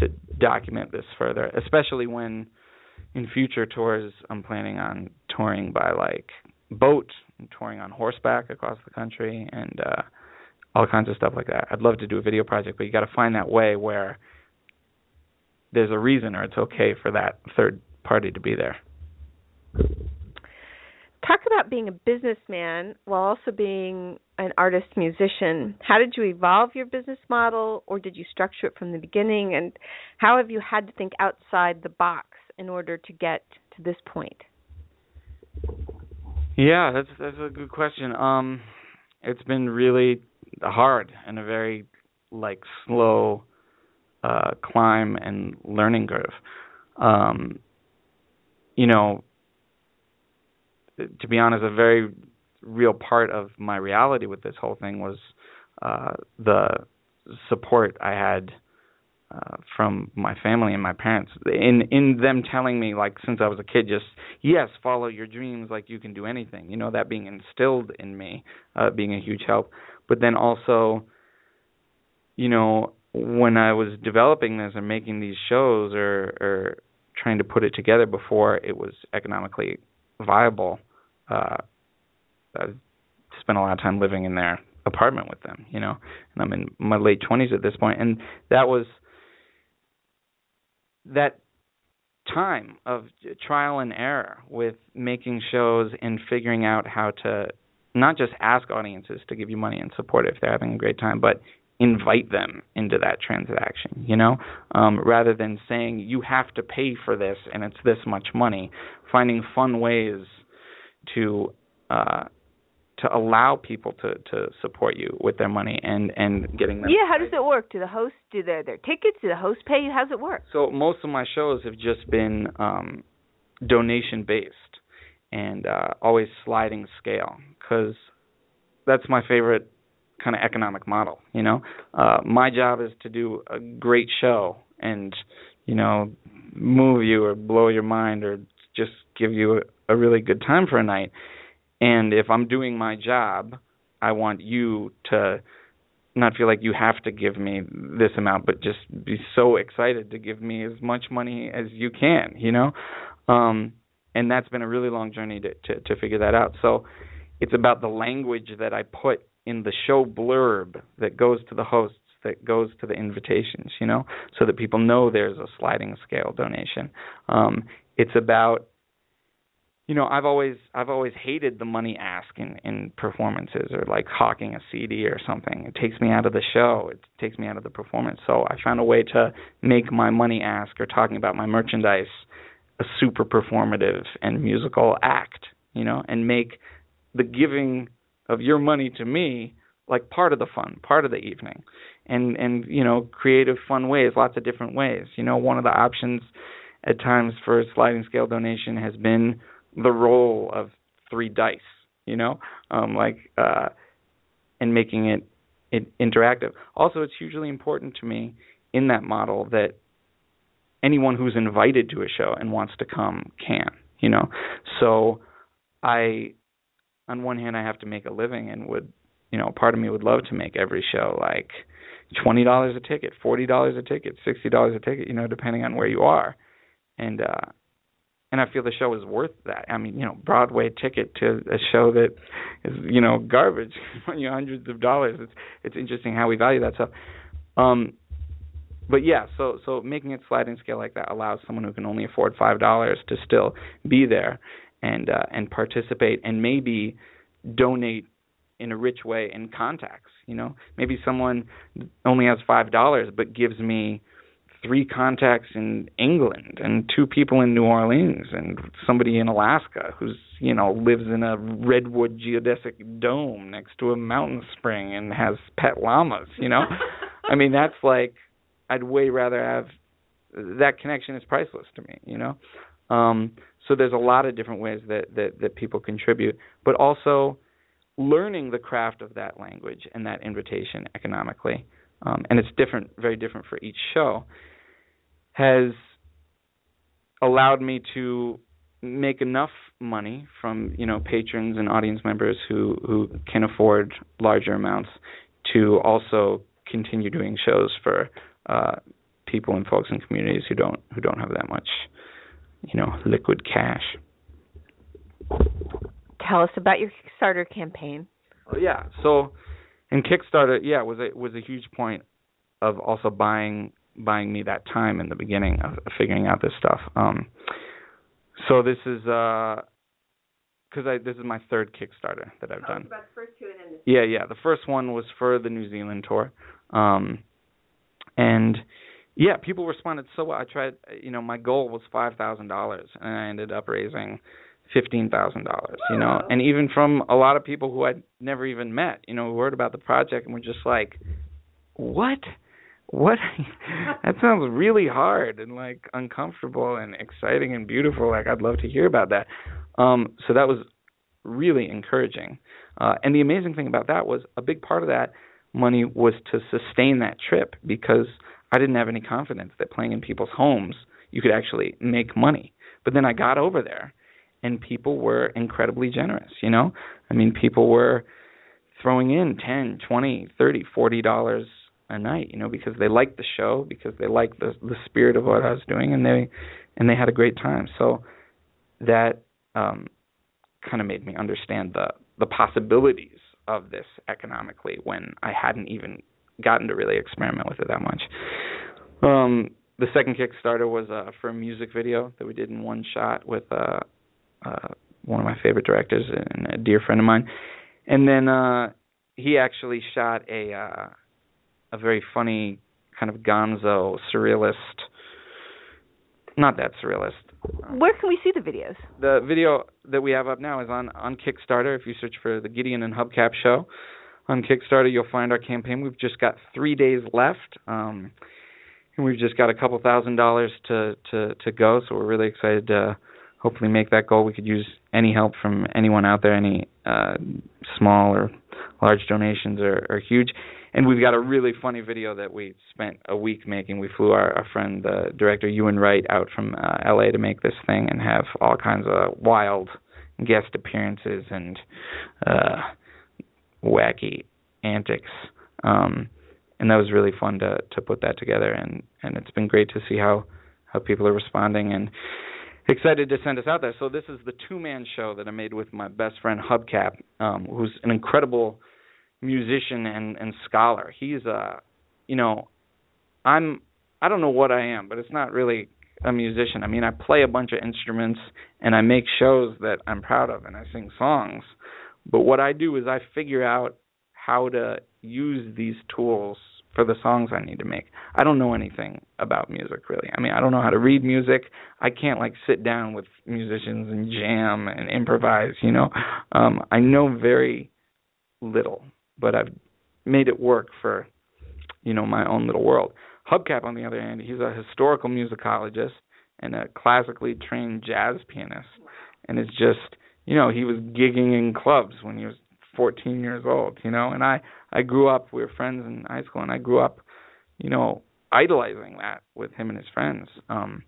to document this further, especially when in future tours I'm planning on touring by like boat, and touring on horseback across the country, and uh, all kinds of stuff like that. I'd love to do a video project, but you got to find that way where there's a reason, or it's okay for that third party to be there. Talk about being a businessman while also being an artist musician. How did you evolve your business model, or did you structure it from the beginning? And how have you had to think outside the box in order to get to this point? Yeah, that's that's a good question. Um, it's been really hard and a very like slow uh, climb and learning curve. Um, you know, to be honest, a very real part of my reality with this whole thing was uh, the support I had uh, from my family and my parents. In in them telling me, like, since I was a kid, just, yes, follow your dreams, like, you can do anything. You know, that being instilled in me, uh, being a huge help. But then also, you know, when I was developing this and making these shows, or, or trying to put it together before it was economically viable, uh, I spent a lot of time living in their apartment with them, you know, and I'm in my late twenties at this point. And that was that time of trial and error with making shows and figuring out how to not just ask audiences to give you money and support if they're having a great time, but invite them into that transaction, you know, um, rather than saying you have to pay for this and it's this much money, finding fun ways to uh, to allow people to, to support you with their money and, and getting them. Yeah, how does it work? Do the hosts do their, their tickets? Do the hosts pay you? How's it work? So most of my shows have just been um, donation-based and uh, always sliding scale, because that's my favorite kind of economic model, you know. Uh, my job is to do a great show and, you know, move you or blow your mind or just give you a, a really good time for a night. And if I'm doing my job, I want you to not feel like you have to give me this amount, but just be so excited to give me as much money as you can, you know. Um, and that's been a really long journey to, to, to figure that out. So it's about the language that I put in the show blurb that goes to the hosts, that goes to the invitations, you know, so that people know there's a sliding scale donation. Um, it's about, you know, I've always I've always hated the money ask in, in performances, or like hawking a C D or something. It takes me out of the show. It takes me out of the performance. So I found a way to make my money ask or talking about my merchandise a super performative and musical act, you know, and make the giving of your money to me, like part of the fun, part of the evening, and, and, you know, creative fun ways, lots of different ways. You know, one of the options at times for a sliding scale donation has been the roll of three dice, you know, um, like, uh, and making it, it interactive. Also, it's hugely important to me in that model that anyone who's invited to a show and wants to come can, you know. So I... on one hand, I have to make a living, and would, you know, part of me would love to make every show like twenty dollars a ticket, forty dollars a ticket, sixty dollars a ticket, you know, depending on where you are. And uh, and I feel the show is worth that. I mean, you know, Broadway ticket to a show that is, you know, garbage, you know, hundreds of dollars. It's it's interesting how we value that stuff. Um, But yeah, so so making it sliding scale like that allows someone who can only afford five dollars to still be there and uh, and participate and maybe donate in a rich way in contacts. You know, maybe someone only has five dollars but gives me three contacts in England and two people in New Orleans and somebody in Alaska who's, you know, lives in a redwood geodesic dome next to a mountain spring and has pet llamas, you know? I mean, that's like, I'd way rather have, that connection is priceless to me, you know? Um, so there's a lot of different ways that, that, that people contribute, but also learning the craft of that language and that invitation economically. Um, and it's different, very different for each show, has allowed me to make enough money from, you know, patrons and audience members who, who can afford larger amounts to also continue doing shows for uh, people and folks in communities who don't who don't have that much, you know, liquid cash. Tell us about your Kickstarter campaign. Oh, yeah, so. And Kickstarter, yeah, was a was a huge point of also buying buying me that time in the beginning of figuring out this stuff. Um, so this is uh, cause I this is my third Kickstarter that I've oh, done. About the first two and then this yeah, yeah. The first one was for the New Zealand tour, um, and yeah, people responded so well. I tried, you know, my goal was five thousand dollars, and I ended up raising fifteen thousand dollars, you know, and even from a lot of people who I'd never even met, you know, who heard about the project and were just like, what? What? That sounds really hard and, like, uncomfortable and exciting and beautiful. Like, I'd love to hear about that. Um, so that was really encouraging. Uh, and the amazing thing about that was a big part of that money was to sustain that trip because I didn't have any confidence that playing in people's homes, you could actually make money. But then I got over there. And people were incredibly generous, you know? I mean, people were throwing in ten, twenty, thirty, forty dollars a night, you know, because they liked the show, because they liked the the spirit of what I was doing, and they and they had a great time. So that um, kind of made me understand the, the possibilities of this economically when I hadn't even gotten to really experiment with it that much. Um, the second Kickstarter was uh, for a music video that we did in one shot with uh, – Uh, one of my favorite directors and a dear friend of mine. And then uh, he actually shot a uh, a very funny kind of gonzo, surrealist, not that surrealist. Where can we see the videos? The video that we have up now is on, on Kickstarter. If you search for the Gideon and Hubcap Show on Kickstarter, you'll find our campaign. We've just got three days left. Um, and we've just got a couple thousand dollars to, to, to go, so we're really excited to hopefully make that goal. We could use any help from anyone out there, any uh, small or large donations are, are huge. And we've got a really funny video that we spent a week making. We flew our, our friend, the director, Ewan Wright, out from uh, L A to make this thing and have all kinds of wild guest appearances and uh, wacky antics. Um, and that was really fun to, to put that together. And, and it's been great to see how, how people are responding and excited to send us out there. So this is the two-man show that I made with my best friend Hubcap, um, who's an incredible musician and, and scholar. He's a, you know, I'm, I don't know what I am, but it's not really a musician. I mean, I play a bunch of instruments and I make shows that I'm proud of and I sing songs. But what I do is I figure out how to use these tools for the songs I need to make. I don't know anything about music, really. I mean, I don't know how to read music. I can't, like, sit down with musicians and jam and improvise, you know. Um, I know very little, but I've made it work for, you know, my own little world. Hubcap, on the other hand, he's a historical musicologist and a classically trained jazz pianist. And it's just, you know, he was gigging in clubs when he was fourteen years old, you know, and I, I grew up, we were friends in high school, and I grew up, you know, idolizing that with him and his friends. Um,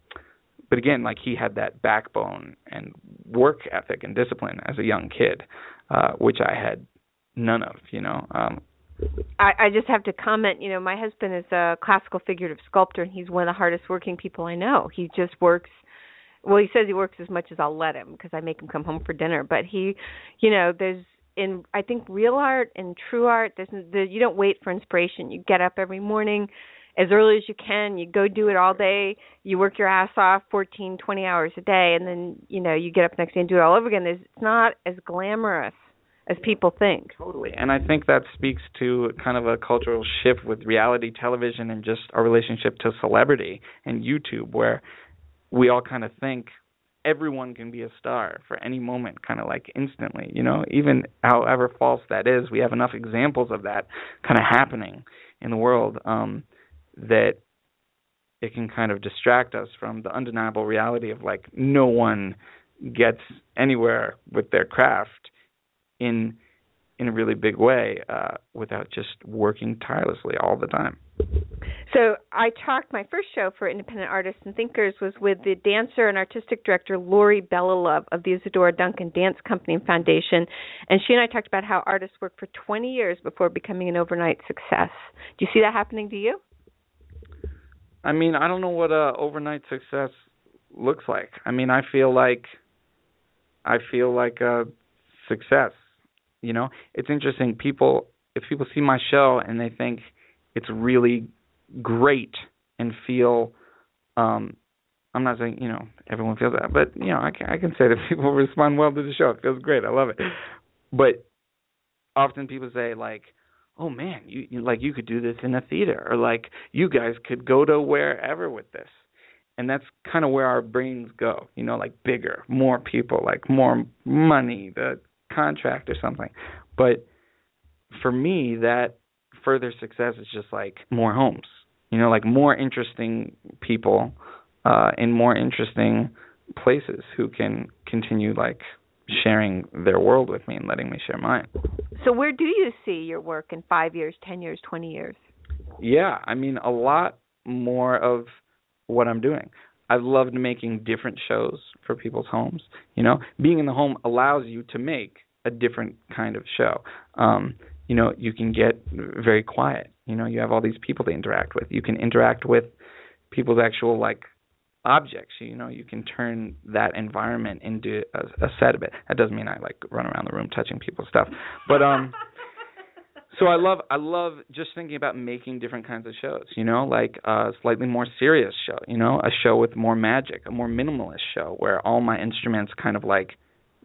but again, like, he had that backbone and work ethic and discipline as a young kid, uh, which I had none of, you know. Um, I, I just have to comment, you know, my husband is a classical figurative sculptor, and he's one of the hardest working people I know. He just works. Well, he says he works as much as I'll let him because I make him come home for dinner. But he, you know, there's, in, I think, real art and true art, there's, there, you don't wait for inspiration. You get up every morning as early as you can. You go do it all day. You work your ass off fourteen, twenty hours a day, and then, you know, you get up next day and do it all over again. It's not as glamorous as people think. Totally. And I think that speaks to kind of a cultural shift with reality television and just our relationship to celebrity and YouTube, where we all kind of think everyone can be a star for any moment, kind of like instantly, you know, even however false that is. We have enough examples of that kind of happening in the world um, that it can kind of distract us from the undeniable reality of, like, no one gets anywhere with their craft in in a really big way uh, without just working tirelessly all the time. So I talked, my first show for Independent Artists and Thinkers was with the dancer and artistic director Lori Bellilove of the Isadora Duncan Dance Company and Foundation, and she and I talked about how artists work for twenty years before becoming an overnight success. Do you see that happening to you? I mean, I don't know what uh, overnight success looks like. I mean, I feel like I feel like uh, success. You know, it's interesting. People, if people see my show and they think it's really great and feel, um, I'm not saying, you know, everyone feels that, but, you know, I can, I can say that people respond well to the show. It feels great. I love it. But often people say, like, oh man, you, you like you could do this in a theater, or like you guys could go to wherever with this. And that's kind of where our brains go, you know, like bigger, more people, like more money, the contract or something. But for me, that further success is just like more homes, you know, like more interesting people uh, in more interesting places who can continue like sharing their world with me and letting me share mine. So where do you see your work in five years, ten years, twenty years? Yeah, I mean, a lot more of what I'm doing. I've loved making different shows for people's homes. You know, being in the home allows you to make a different kind of show. Um, you know, you can get very quiet. You know, you have all these people to interact with. You can interact with people's actual, like, objects. You know, you can turn that environment into a, a set of it. That doesn't mean I, like, run around the room touching people's stuff. But, um... So I love I love just thinking about making different kinds of shows, you know, like a slightly more serious show, you know, a show with more magic, a more minimalist show where all my instruments kind of like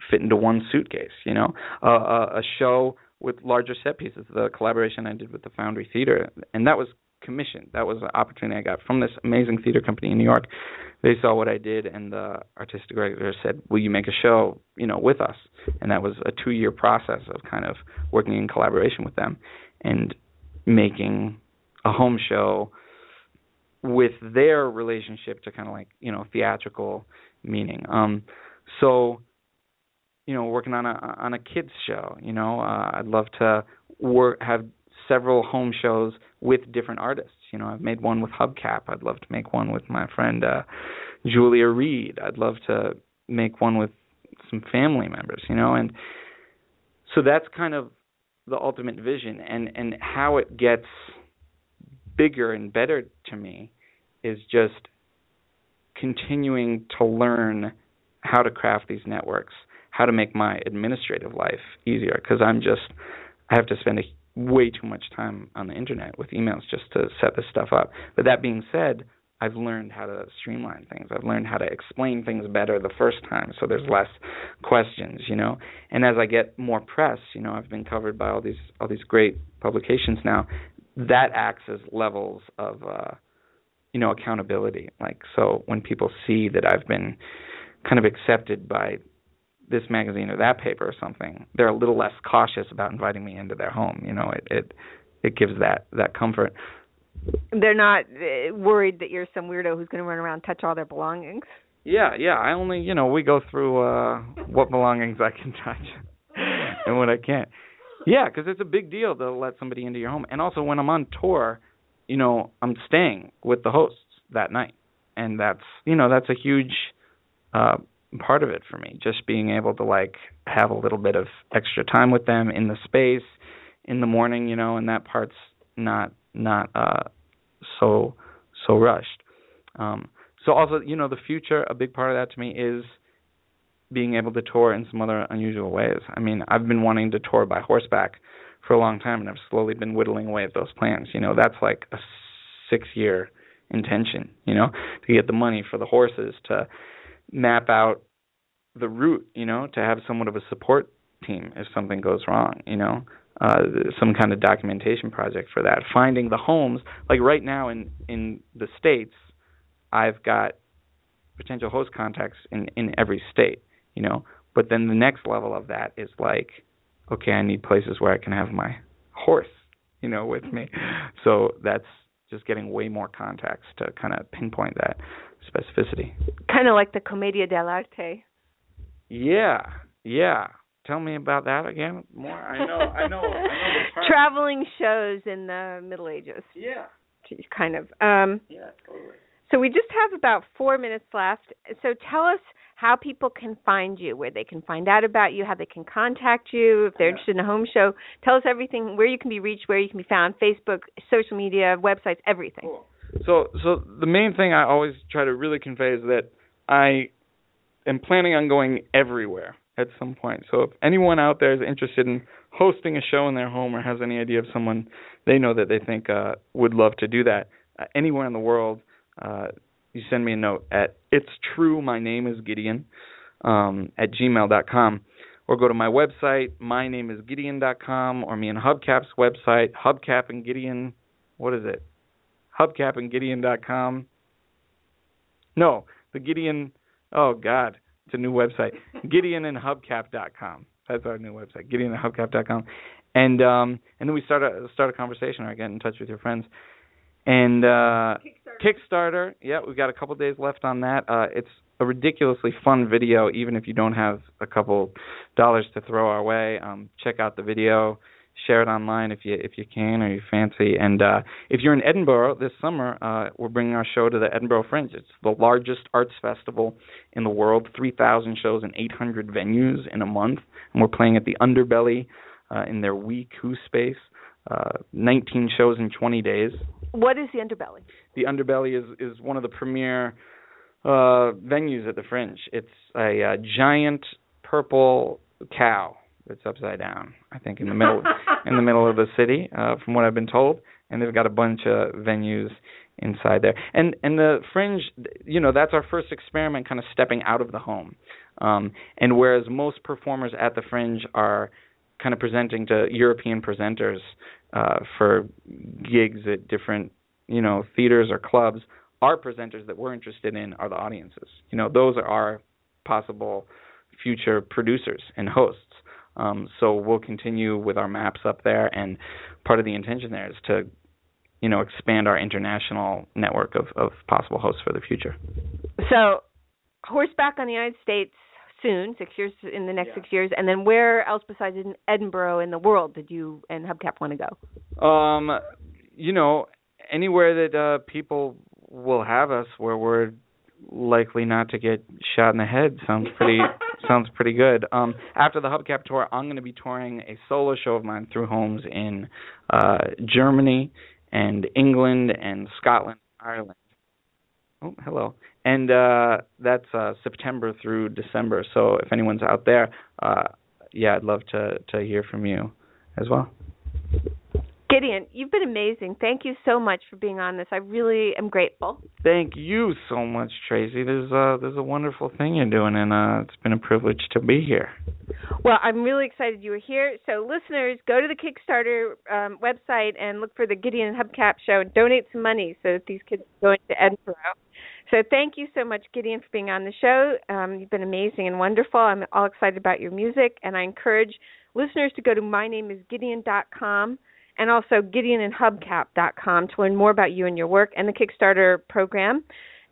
fit into one suitcase, you know, uh, a show with larger set pieces, the collaboration I did with the Foundry Theater. And that was commissioned. That was an opportunity I got from this amazing theater company in New York. They saw what I did, and the artistic director said, will you make a show, you know, with us? And that was a two-year process of kind of working in collaboration with them and making a home show with their relationship to kind of like, you know, theatrical meaning. Um, so, you know, working on a on a kids show, you know, uh, I'd love to work have several home shows with different artists. You know, I've made one with Hubcap. I'd love to make one with my friend uh, Julia Reed. I'd love to make one with some family members, you know, and so that's kind of the ultimate vision. And, and how it gets bigger and better to me is just continuing to learn how to craft these networks, how to make my administrative life easier, because I'm just, I have to spend a way too much time on the internet with emails just to set this stuff up. But that being said, I've learned how to streamline things. I've learned how to explain things better the first time, so there's less questions, you know. And as I get more press, you know, I've been covered by all these all these great publications now. That acts as levels of, uh, you know, accountability. Like, so when people see that I've been kind of accepted by this magazine or that paper or something, they're a little less cautious about inviting me into their home. You know, it it, it gives that, that comfort. They're not worried that you're some weirdo who's going to run around and touch all their belongings? Yeah, yeah. I only, you know, we go through uh, what belongings I can touch and what I can't. Yeah, because it's a big deal to let somebody into your home. And also when I'm on tour, you know, I'm staying with the hosts that night. And that's, you know, that's a huge uh part of it for me, just being able to like have a little bit of extra time with them in the space in the morning, you know, and that part's not not uh so so rushed. Um so also, you know, the future, a big part of that to me is being able to tour in some other unusual ways. I mean, I've been wanting to tour by horseback for a long time, and I've slowly been whittling away at those plans. You know, that's like a six-year intention, you know, to get the money for the horses, to map out the route, you know, to have somewhat of a support team if something goes wrong, you know, uh, some kind of documentation project for that. Finding the homes, like right now in, in the States, I've got potential host contacts in, in every state, you know, but then the next level of that is like, okay, I need places where I can have my horse, you know, with me. So that's just getting way more contacts to kind of pinpoint that specificity. Kind of like the Commedia dell'arte. Yeah, yeah. Tell me about that again more. I know, I know. I know traveling shows in the Middle Ages. Yeah. Kind of. Um, yeah, totally. So we just have about four minutes left. So tell us how people can find you, where they can find out about you, how they can contact you, if they're interested in a home show. Tell us everything, where you can be reached, where you can be found, Facebook, social media, websites, everything. Cool. So so the main thing I always try to really convey is that I am planning on going everywhere at some point. So if anyone out there is interested in hosting a show in their home or has any idea of someone they know that they think uh, would love to do that, uh, anywhere in the world, uh, you send me a note at it's true, my name is Gideon, um, at gmail dot com, or go to my website, my name is Gideon dot com, or me and Hubcap's website, Hubcap and Gideon, what is it? Hubcap and Gideon dot com. No, the Gideon, oh God, it's a new website, Gideon and Hubcap dot com. That's our new website, Gideon and Hubcap dot com. And, um, and then we start a, start a conversation or get in touch with your friends. And uh, Kickstarter. Kickstarter, yeah, we've got a couple days left on that. Uh, it's a ridiculously fun video, even if you don't have a couple dollars to throw our way. Um, check out the video, share it online if you if you can or you fancy. And uh, if you're in Edinburgh this summer, uh, we're bringing our show to the Edinburgh Fringe. It's the largest arts festival in the world, three thousand shows and eight hundred venues in a month. And we're playing at the Underbelly uh, in their We Coup space. Uh, nineteen shows in twenty days. What is the Underbelly? The Underbelly is, is one of the premier uh, venues at the Fringe. It's a, a giant purple cow that's upside down, I think, in the middle in the middle of the city, uh, from what I've been told. And they've got a bunch of venues inside there. And and the Fringe, you know, that's our first experiment, kind of stepping out of the home. Um, and whereas most performers at the Fringe are kind of presenting to European presenters uh, for gigs at different, you know, theaters or clubs, our presenters that we're interested in are the audiences. You know, those are our possible future producers and hosts. Um, so we'll continue with our maps up there, and part of the intention there is to, you know, expand our international network of, of possible hosts for the future. So horseback on the United States, soon, six years in the next yeah. six years, and then where else besides in Edinburgh in the world did you and Hubcap want to go? Um, you know, anywhere that uh, people will have us, where we're likely not to get shot in the head, sounds pretty sounds pretty good. Um, after the Hubcap tour, I'm going to be touring a solo show of mine through homes in uh, Germany and England and Scotland, Ireland. Oh, hello. And uh, that's uh, September through December. So if anyone's out there, uh, yeah, I'd love to, to hear from you as well. Gideon, you've been amazing. Thank you so much for being on this. I really am grateful. Thank you so much, Tracy. There's uh, there's a wonderful thing you're doing, and uh, it's been a privilege to be here. Well, I'm really excited you were here. So listeners, go to the Kickstarter um, website and look for the Gideon and Hubcap show and donate some money so that these kids go into Edinburgh. So thank you so much, Gideon, for being on the show. Um, you've been amazing and wonderful. I'm all excited about your music, and I encourage listeners to go to my name is Gideon dot com and also Gideon and Hubcap dot com to learn more about you and your work and the Kickstarter program.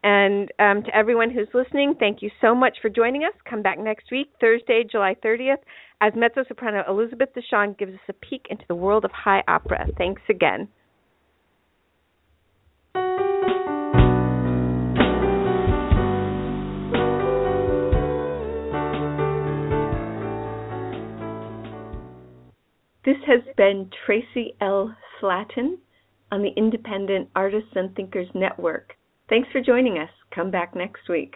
And um, to everyone who's listening, thank you so much for joining us. Come back next week, Thursday, July thirtieth, as mezzo-soprano Elizabeth Deschamps gives us a peek into the world of high opera. Thanks again. This has been Tracy L. Slatton on the Independent Artists and Thinkers Network. Thanks for joining us. Come back next week.